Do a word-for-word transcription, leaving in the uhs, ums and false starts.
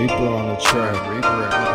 Reaper on the track, Reaper.